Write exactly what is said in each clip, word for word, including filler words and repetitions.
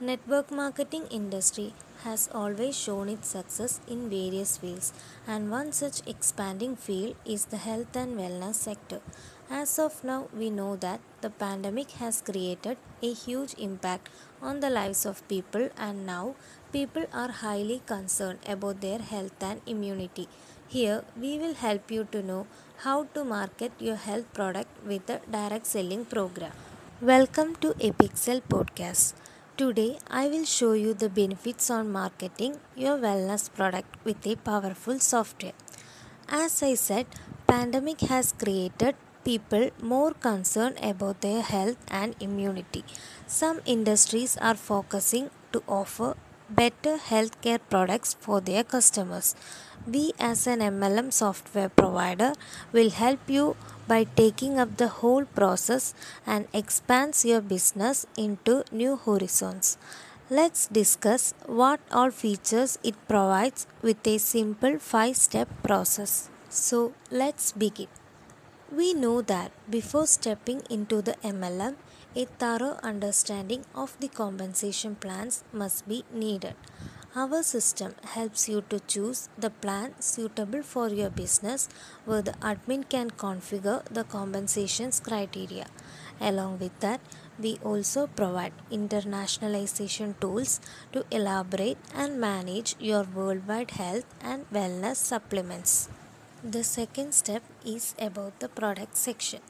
Network marketing industry has always shown its success in various fields, and one such expanding field is the health and wellness sector. As of now, we know that the pandemic has created a huge impact on the lives of people, and now people are highly concerned about their health and immunity. Here, we will help you to know how to market your health product with a direct selling program. Welcome to Epixel Podcast. Today, I will show you the benefits on marketing your wellness product with a powerful software. As I said, pandemic has created people more concerned about their health and immunity. Some industries are focusing to offer better healthcare products for their customers. We as an M L M software provider will help you by taking up the whole process and expands your business into new horizons. Let's discuss what all features it provides with a simple five-step process. So let's begin. We know that before stepping into the M L M, a thorough understanding of the compensation plans must be needed. Our system helps you to choose the plan suitable for your business, where the admin can configure the compensations criteria. Along with that, we also provide internationalization tools to elaborate and manage your worldwide health and wellness supplements. The second step is about the product section.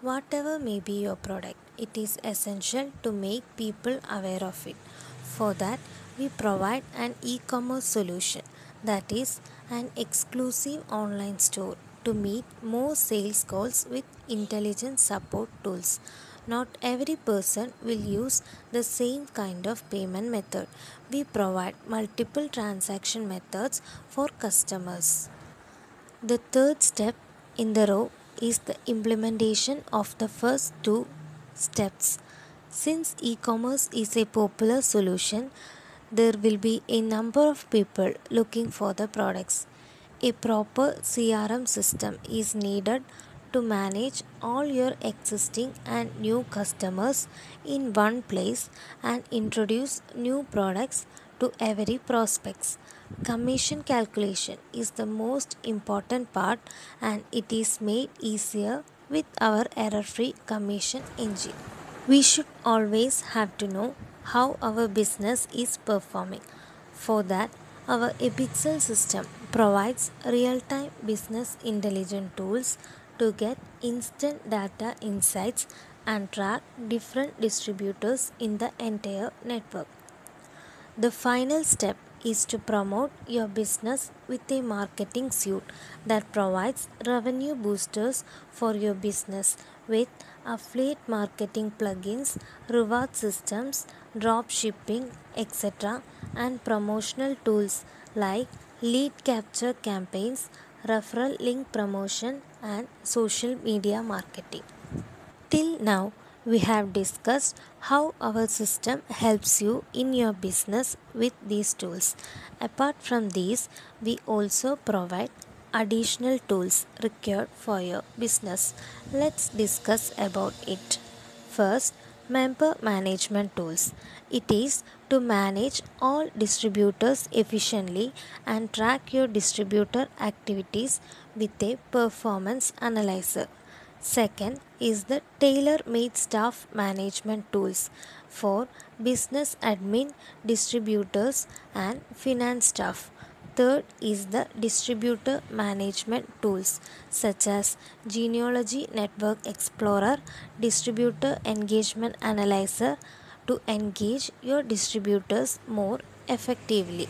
Whatever may be your product, it is essential to make people aware of it. For that, we provide an e-commerce solution, that is, an exclusive online store to meet more sales goals with intelligent support tools. Not every person will use the same kind of payment method. We provide multiple transaction methods for customers. The third step in the row is the implementation of the first two steps. Since e-commerce is a popular solution, there will be a number of people looking for the products. A proper C R M system is needed to manage all your existing and new customers in one place and introduce new products to every prospect. Commission calculation is the most important part, and it is made easier with our error-free commission engine. We should always have to know how our business is performing. For that, our Epixel system provides real-time business intelligence tools to get instant data insights and track different distributors in the entire network. The final step is to promote your business with a marketing suite that provides revenue boosters for your business with affiliate marketing plugins, reward systems, drop shipping, et cetera, and promotional tools like lead capture campaigns, referral link promotion, and social media marketing. Till now, we have discussed how our system helps you in your business with these tools. Apart from these, we also provide additional tools required for your business. Let's discuss about it. First, member management tools. It is to manage all distributors efficiently and track your distributor activities with a performance analyzer. Second is the tailor-made staff management tools for business admin, distributors, and finance staff. Third is the distributor management tools such as Genealogy Network Explorer, Distributor Engagement Analyzer to engage your distributors more effectively.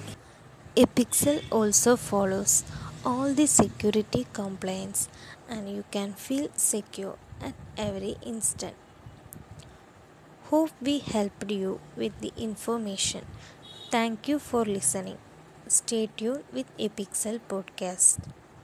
Epixel also follows all the security compliance, and you can feel secure at every instant. Hope we helped you with the information. Thank you for listening. Stay tuned with Epixel Podcast.